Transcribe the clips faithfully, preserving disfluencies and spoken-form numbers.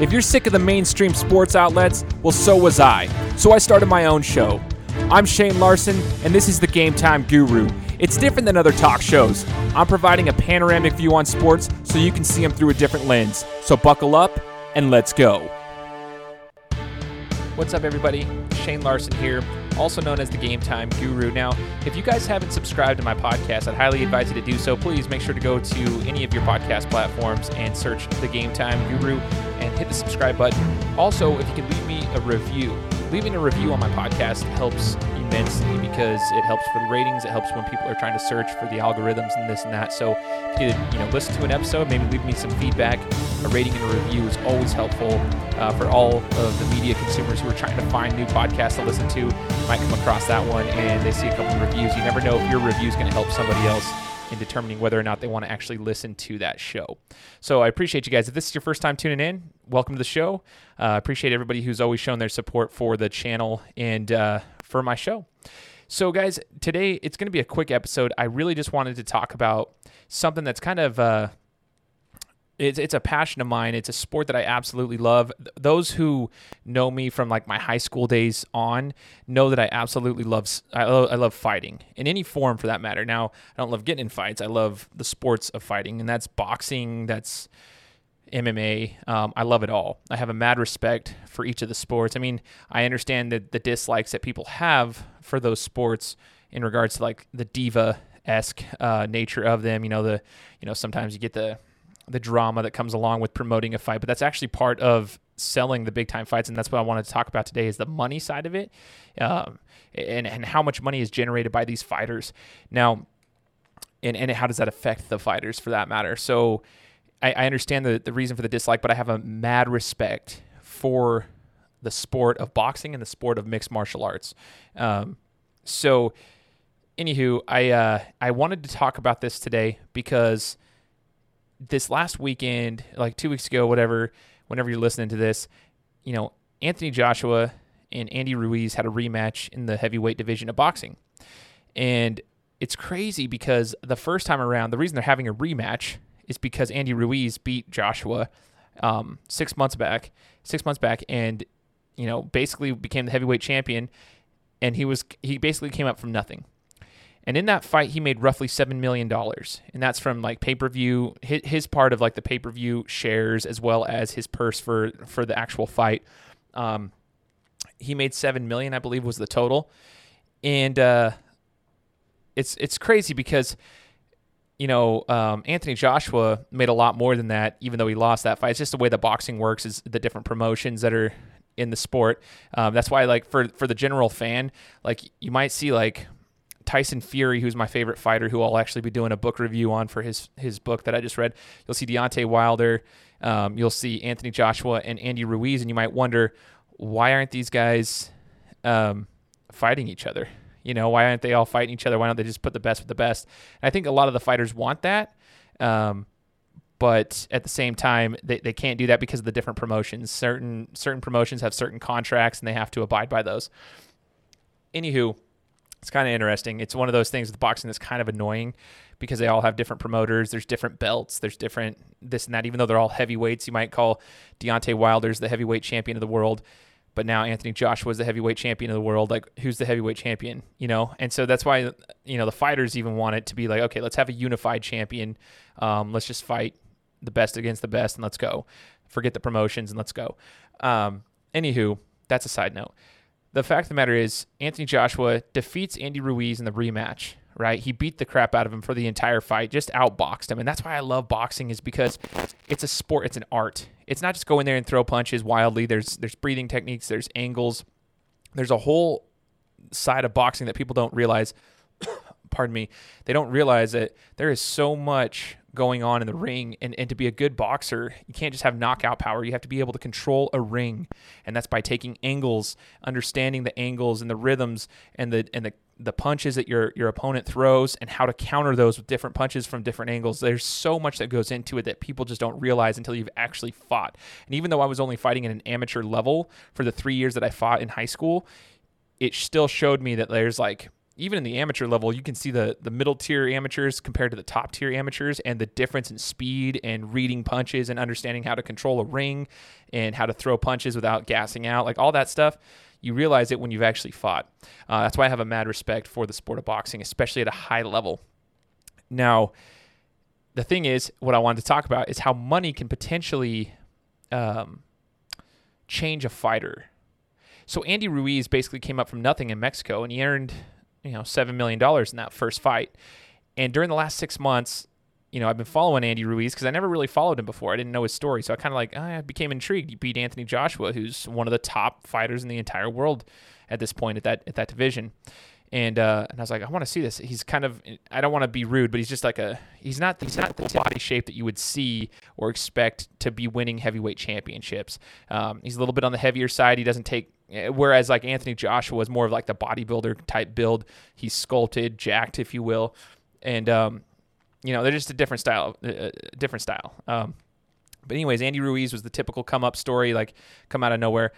If you're sick of the mainstream sports outlets, well, so was I. So I started my own show. I'm Shane Larson, and this is the Game Time Guru. It's different than other talk shows. I'm providing a panoramic view on sports so you can see them through a different lens. So buckle up, and let's go. What's up, everybody? Shane Larson here, also known as the Game Time Guru. Now, if you guys haven't subscribed to my podcast, I'd highly advise you to do so. Please make sure to go to any of your podcast platforms and search the Game Time Guru and hit the subscribe button. Also, if you could leave me a review. Leaving a review on my podcast helps immensely because it helps for the ratings. It helps when people are trying to search for the algorithms and this and that. So if you, you know, listen to an episode, maybe leave me some feedback. A rating and a review is always helpful uh, for all of the media consumers who are trying to find new podcasts to listen to. Might come across that one and they see a couple of reviews. You never know if your review is going to help somebody else in determining whether or not they want to actually listen to that show. So I appreciate you guys. If this is your first time tuning in, welcome to the show. I uh, appreciate everybody who's always shown their support for the channel and uh, for my show. So guys, today it's going to be a quick episode. I really just wanted to talk about something that's kind of, uh, it's, it's a passion of mine. It's a sport that I absolutely love. Those who know me from like my high school days on know that I absolutely love, I love, I love fighting in any form for that matter. Now, I don't love getting in fights. I love the sports of fighting, and that's boxing, that's M M A. Um, I love it all. I have a mad respect for each of the sports. I mean, I understand that the dislikes that people have for those sports in regards to like the diva-esque uh, nature of them. You know, the, you know, sometimes you get the, the drama that comes along with promoting a fight, but that's actually part of selling the big time fights. And that's what I wanted to talk about today is the money side of it. Um, and, and how much money is generated by these fighters now. And, and how does that affect the fighters for that matter? So, I understand the, the reason for the dislike, but I have a mad respect for the sport of boxing and the sport of mixed martial arts. Um, so, anywho, I uh, I wanted to talk about this today because this last weekend, like two weeks ago, whatever, whenever you're listening to this, you know, Anthony Joshua and Andy Ruiz had a rematch in the heavyweight division of boxing. And it's crazy because the first time around, the reason they're having a rematch is because Andy Ruiz beat Joshua um, six months back, six months back, and you know basically became the heavyweight champion. And he was he basically came up from nothing. And in that fight, he made roughly seven million dollars, and that's from like pay per view, his, his part of like the pay per view shares as well as his purse for for the actual fight. Um, he made seven million, I believe, was the total, and uh, it's it's crazy because, you know, um, Anthony Joshua made a lot more than that, even though he lost that fight. It's just the way that boxing works is the different promotions that are in the sport. Um, that's why, like, for, for the general fan, like, you might see, like, Tyson Fury, who's my favorite fighter, who I'll actually be doing a book review on for his his book that I just read. You'll see Deontay Wilder. Um, you'll see Anthony Joshua and Andy Ruiz, and you might wonder, why aren't these guys um, fighting each other? You know, why aren't they all fighting each other? Why don't they just put the best with the best? And I think a lot of the fighters want that. Um, but at the same time, they, they can't do that because of the different promotions. Certain certain promotions have certain contracts, and they have to abide by those. Anywho, it's kind of interesting. It's one of those things with boxing that's kind of annoying because they all have different promoters. There's different belts. There's different this and that. Even though they're all heavyweights, you might call Deontay Wilder's the heavyweight champion of the world. But now Anthony Joshua is the heavyweight champion of the world. Like, who's the heavyweight champion, you know? And so that's why, you know, the fighters even want it to be like, okay, let's have a unified champion. Um, let's just fight the best against the best, and let's go. Forget the promotions, and let's go. Um, anywho, that's a side note. The fact of the matter is Anthony Joshua defeats Andy Ruiz in the rematch, right? He beat the crap out of him for the entire fight, just outboxed him. And that's why I love boxing, is because it's a sport, it's an art. It's not just go in there and throw punches wildly. There's there's breathing techniques, there's angles. There's a whole side of boxing that people don't realize. Pardon me. They don't realize that there is so much going on in the ring. And, and to be a good boxer, you can't just have knockout power. You have to be able to control a ring. And that's by taking angles, understanding the angles and the rhythms and the and the the punches that your your opponent throws and how to counter those with different punches from different angles. There's so much that goes into it that people just don't realize until you've actually fought. And even though I was only fighting at an amateur level for the three years that I fought in high school, it still showed me that there's like even in the amateur level, you can see the, the middle tier amateurs compared to the top tier amateurs and the difference in speed and reading punches and understanding how to control a ring and how to throw punches without gassing out, like all that stuff. You realize it when you've actually fought. Uh, that's why I have a mad respect for the sport of boxing, especially at a high level. Now, the thing is, what I wanted to talk about is how money can potentially um, change a fighter. So Andy Ruiz basically came up from nothing in Mexico, and he earned, you know, seven million dollars in that first fight. And during the last six months, you know, I've been following Andy Ruiz because I never really followed him before. I didn't know his story. So I kind of like, I became intrigued. He beat Anthony Joshua, who's one of the top fighters in the entire world at this point at that at that division. And uh, and I was like, I want to see this. He's kind of, I don't want to be rude, but he's just like a, he's not, he's not the body shape that you would see or expect to be winning heavyweight championships. Um, he's a little bit on the heavier side. He doesn't take, whereas like Anthony Joshua was more of like the bodybuilder type build. He's sculpted, jacked, if you will. And, um, you know, they're just a different style, a different style. Um, but anyways, Andy Ruiz was the typical come up story, like come out of nowhere,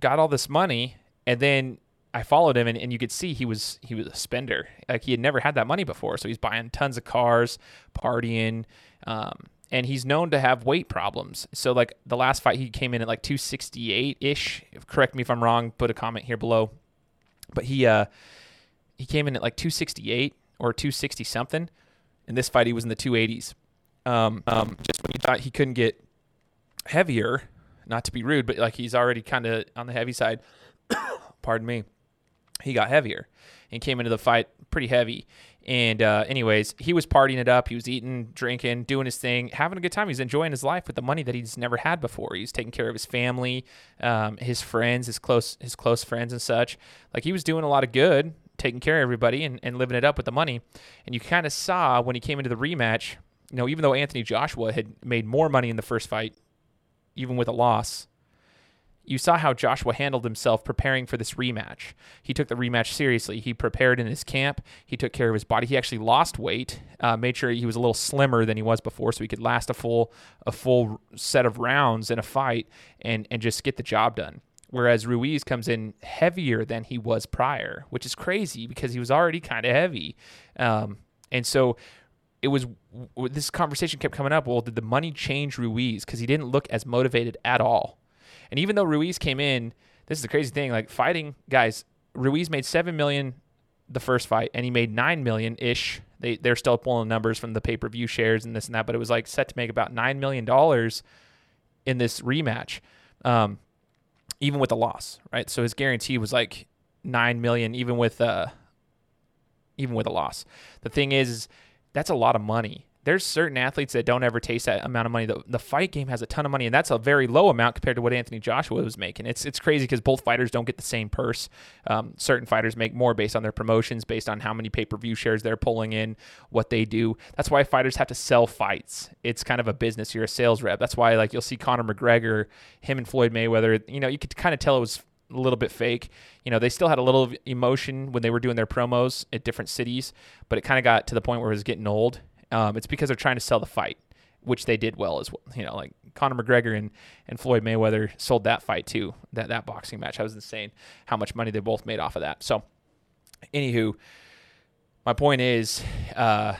got all this money. And then I followed him, and, and you could see he was he was a spender. Like, he had never had that money before, so he's buying tons of cars, partying, um, and he's known to have weight problems. So, like, the last fight, he came in at, like, two sixty-eight-ish. Correct me if I'm wrong. Put a comment here below. But he uh, he came in at, like, two sixty-eight or two sixty-something. In this fight, he was in the two eighties. Um, um, just when you thought he couldn't get heavier, not to be rude, but, like, he's already kind of on the heavy side. Pardon me. He got heavier and came into the fight pretty heavy. And uh, anyways, he was partying it up. He was eating, drinking, doing his thing, having a good time. He's enjoying his life with the money that he's never had before. He's taking care of his family, um, his friends, his close his close friends and such. Like, he was doing a lot of good, taking care of everybody and, and living it up with the money. And you kind of saw when he came into the rematch, you know, even though Anthony Joshua had made more money in the first fight, even with a loss, you saw how Joshua handled himself preparing for this rematch. He took the rematch seriously. He prepared in his camp. He took care of his body. He actually lost weight, uh, made sure he was a little slimmer than he was before so he could last a full a full set of rounds in a fight and, and just get the job done. Whereas Ruiz comes in heavier than he was prior, which is crazy because he was already kind of heavy. Um, and so it was this conversation kept coming up. Well, did the money change Ruiz? Because he didn't look as motivated at all. And even though Ruiz came in, this is the crazy thing, like fighting guys, Ruiz made seven million dollars the first fight and he made nine million dollars ish. They, they're still pulling numbers from the pay-per-view shares and this and that, but it was like set to make about nine million dollars in this rematch, um, even with a loss, right? So his guarantee was like nine million dollars even with, uh, even with a loss. The thing is, is that's a lot of money. There's certain athletes that don't ever taste that amount of money. The, the fight game has a ton of money, and that's a very low amount compared to what Anthony Joshua was making. It's it's crazy because both fighters don't get the same purse. Um, certain fighters make more based on their promotions, based on how many pay-per-view shares they're pulling in, what they do. That's why fighters have to sell fights. It's kind of a business. You're a sales rep. That's why, like, you'll see Conor McGregor, him and Floyd Mayweather. You know, you could kind of tell it was a little bit fake. You know, they still had a little emotion when they were doing their promos at different cities, but it kind of got to the point where it was getting old. Um, it's because they're trying to sell the fight, which they did well as well. You know, like Conor McGregor and, and Floyd Mayweather sold that fight too, that, that boxing match. I was insane how much money they both made off of that. So anywho, my point is, uh,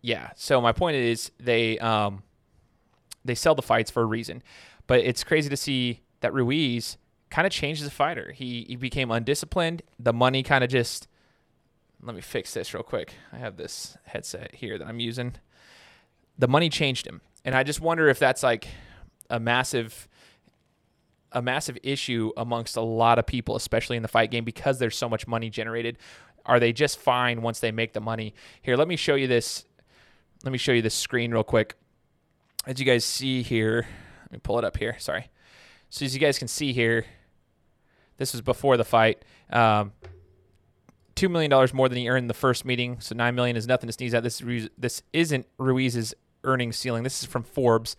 yeah. So my point is they, um, they sell the fights for a reason, but it's crazy to see that Ruiz kind of changed as a fighter. He, he became undisciplined. The money kind of just, let me fix this real quick. I have this headset here that I'm using. The money changed him. And I just wonder if that's like a massive a massive issue amongst a lot of people, especially in the fight game, because there's so much money generated. Are they just fine once they make the money? Here, let me show you this. Let me show you this screen real quick. As you guys see here, let me pull it up here. Sorry. So as you guys can see here, this was before the fight. Um two million dollars more than he earned in the first meeting, so nine million dollars is nothing to sneeze at. This this isn't Ruiz's earnings ceiling. This is from Forbes.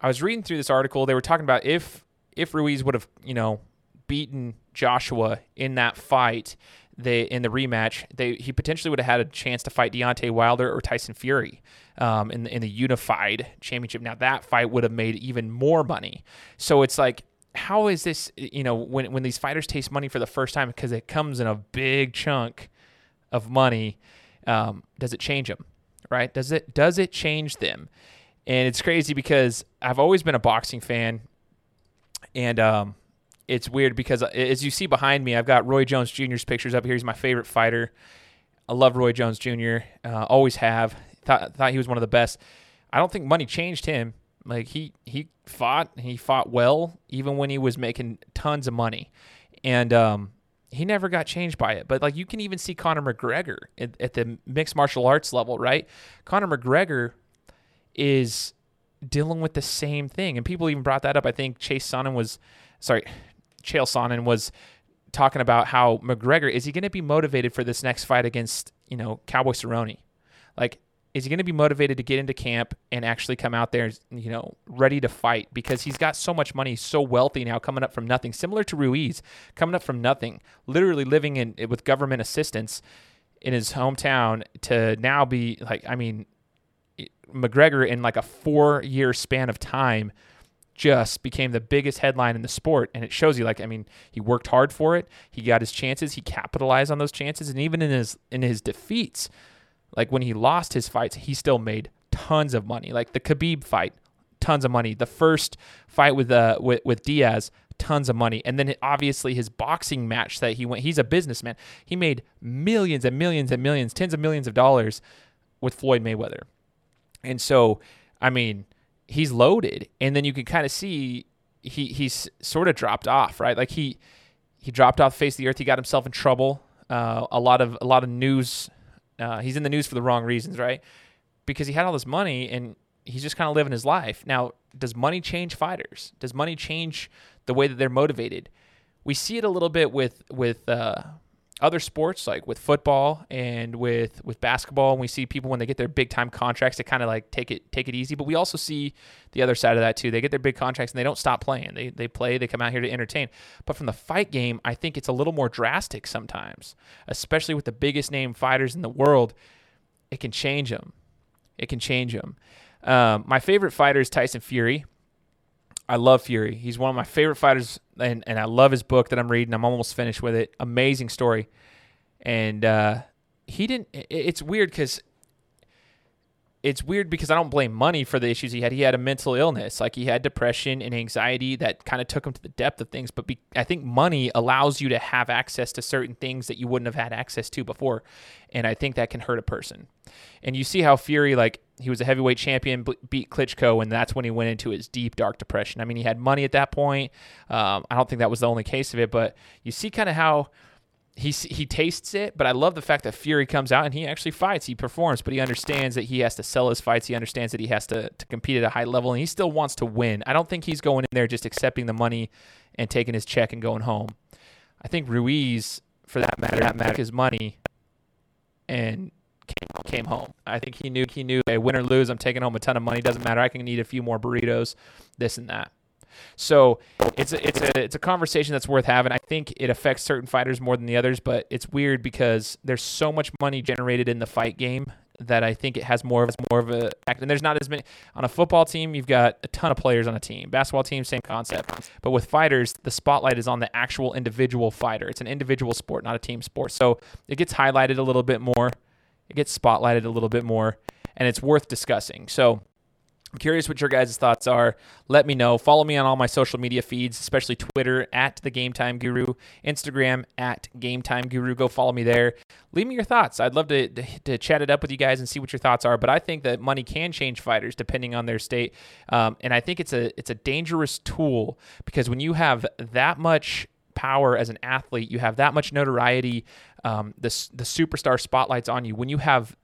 I was reading through this article. They were talking about if if Ruiz would have, you know, beaten Joshua in that fight, they in the rematch, they he potentially would have had a chance to fight Deontay Wilder or Tyson Fury um, in the, in the unified championship. Now that fight would have made even more money. So it's like how is this, you know, when when these fighters taste money for the first time, because it comes in a big chunk of money, um, does it change them, right? Does it does it change them? And it's crazy because I've always been a boxing fan, and um, it's weird because as you see behind me, I've got Roy Jones Junior's pictures up here. He's my favorite fighter. I love Roy Jones Junior Uh, always have. Thought, thought he was one of the best. I don't think money changed him. Like he he fought, he fought well, even when he was making tons of money, and um, he never got changed by it. But like you can even see Conor McGregor at, at the mixed martial arts level, right? Conor McGregor is dealing with the same thing, and people even brought that up. I think Chase Sonnen was, sorry, Chael Sonnen was talking about how McGregor, is he going to be motivated for this next fight against, you know, Cowboy Cerrone, like. Is he going to be motivated to get into camp and actually come out there, you know, ready to fight? Because he's got so much money, so wealthy now, coming up from nothing. Similar to Ruiz, coming up from nothing, literally living in with government assistance in his hometown to now be like, I mean, McGregor in like a four-year span of time just became the biggest headline in the sport. And it shows you, like, I mean, he worked hard for it. He got his chances. He capitalized on those chances. And even in his in his defeats, like when he lost his fights, he still made tons of money. Like the Khabib fight, tons of money. The first fight with uh with, with Diaz, tons of money. And then obviously his boxing match that he went, he's a businessman. He made millions and millions and millions, tens of millions of dollars with Floyd Mayweather. And so, I mean, he's loaded. And then you can kind of see he he's sort of dropped off, right? Like he he dropped off the face of the earth. He got himself in trouble. Uh, a lot of a lot of news. Uh, he's in the news for the wrong reasons, right? Because he had all this money and he's just kind of living his life. Now, does money change fighters? Does money change the way that they're motivated? We see it a little bit with with uh, other sports, like with football and with with basketball. And we see people when they get their big time contracts, they kind of like take it take it easy. But we also see the other side of that too. They get their big contracts and they don't stop playing. They they play. They come out here to entertain. But from the fight game, I think it's a little more drastic sometimes, especially with the biggest name fighters in the world. It can change them. It can change them. Um, my favorite fighter is Tyson Fury. I love Fury. He's one of my favorite fighters, and, and I love his book that I'm reading. I'm almost finished with it. Amazing story. And uh, he didn't – it's weird because it's weird because I don't blame money for the issues he had. He had a mental illness. Like he had depression and anxiety that kind of took him to the depth of things. But be, I think money allows you to have access to certain things that you wouldn't have had access to before. And I think that can hurt a person. And you see how Fury, like, he was a heavyweight champion, beat Klitschko, and that's when he went into his deep, dark depression. I mean, he had money at that point. Um, I don't think that was the only case of it, but you see kind of how he he tastes it. But I love the fact that Fury comes out and he actually fights. He performs, but he understands that he has to sell his fights. He understands that he has to, to compete at a high level, and he still wants to win. I don't think he's going in there just accepting the money and taking his check and going home. I think Ruiz, for that matter, that matter, took his money and came home. I think he knew, he knew, hey, win or lose, I'm taking home a ton of money. Doesn't matter. I can eat a few more burritos, this and that. So it's a, it's a, it's a conversation that's worth having. I think it affects certain fighters more than the others, but it's weird because there's so much money generated in the fight game that I think it has more of more of a, and there's not as many on a football team. You've got a ton of players on a team, basketball team, same concept, but with fighters, the spotlight is on the actual individual fighter. It's an individual sport, not a team sport. So it gets highlighted a little bit more. It gets spotlighted a little bit more, and it's worth discussing. So I'm curious what your guys' thoughts are. Let me know. Follow me on all my social media feeds, especially Twitter, at The Game Time Guru, Instagram, at Game Time Guru. Go follow me there. Leave me your thoughts. I'd love to, to, to chat it up with you guys and see what your thoughts are, but I think that money can change fighters depending on their state, um, and I think it's a it's a dangerous tool because when you have that much power as an athlete, you have that much notoriety, um, the, the superstar spotlight's on you. When you have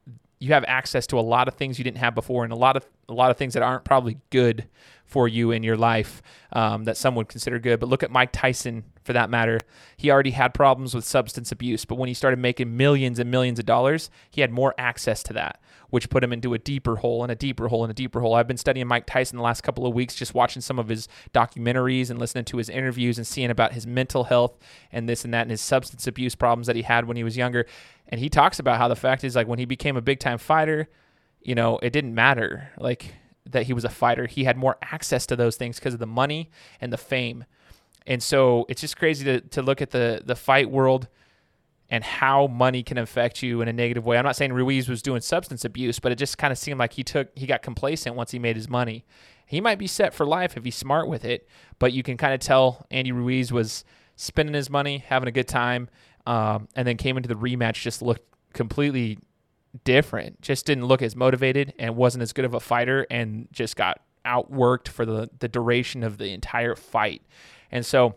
you have access to a lot of things you didn't have before, and a lot of a lot of things that aren't probably good for you in your life, um, that some would consider good. But look at Mike Tyson, for that matter. He already had problems with substance abuse, but when he started making millions and millions of dollars, he had more access to that, which put him into a deeper hole and a deeper hole and a deeper hole. I've been studying Mike Tyson the last couple of weeks, just watching some of his documentaries and listening to his interviews and seeing about his mental health and this and that and his substance abuse problems that he had when he was younger. And he talks about how the fact is, like, when he became a big-time fighter, you know, it didn't matter, like, that he was a fighter. He had more access to those things because of the money and the fame. And so it's just crazy to to look at the the fight world and how money can affect you in a negative way. I'm not saying Ruiz was doing substance abuse, but it just kind of seemed like he took he got complacent once he made his money. He might be set for life if he's smart with it, but you can kind of tell Andy Ruiz was spending his money, having a good time, um, and then came into the rematch, just looked completely different, just didn't look as motivated and wasn't as good of a fighter and just got outworked for the, the duration of the entire fight. And so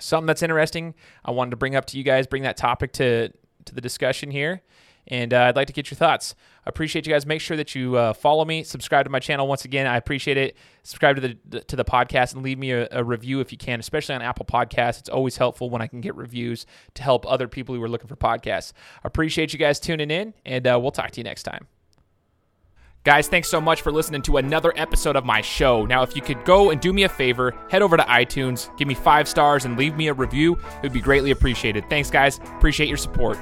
something that's interesting, I wanted to bring up to you guys, bring that topic to, to the discussion here. And uh, I'd like to get your thoughts. I appreciate you guys. Make sure that you uh, follow me, subscribe to my channel. Once again, I appreciate it. Subscribe to the to the podcast and leave me a, a review if you can, especially on Apple Podcasts. It's always helpful when I can get reviews to help other people who are looking for podcasts. I appreciate you guys tuning in, and uh, we'll talk to you next time. Guys, thanks so much for listening to another episode of my show. Now, if you could go and do me a favor, head over to iTunes, give me five stars, and leave me a review. It would be greatly appreciated. Thanks, guys. Appreciate your support.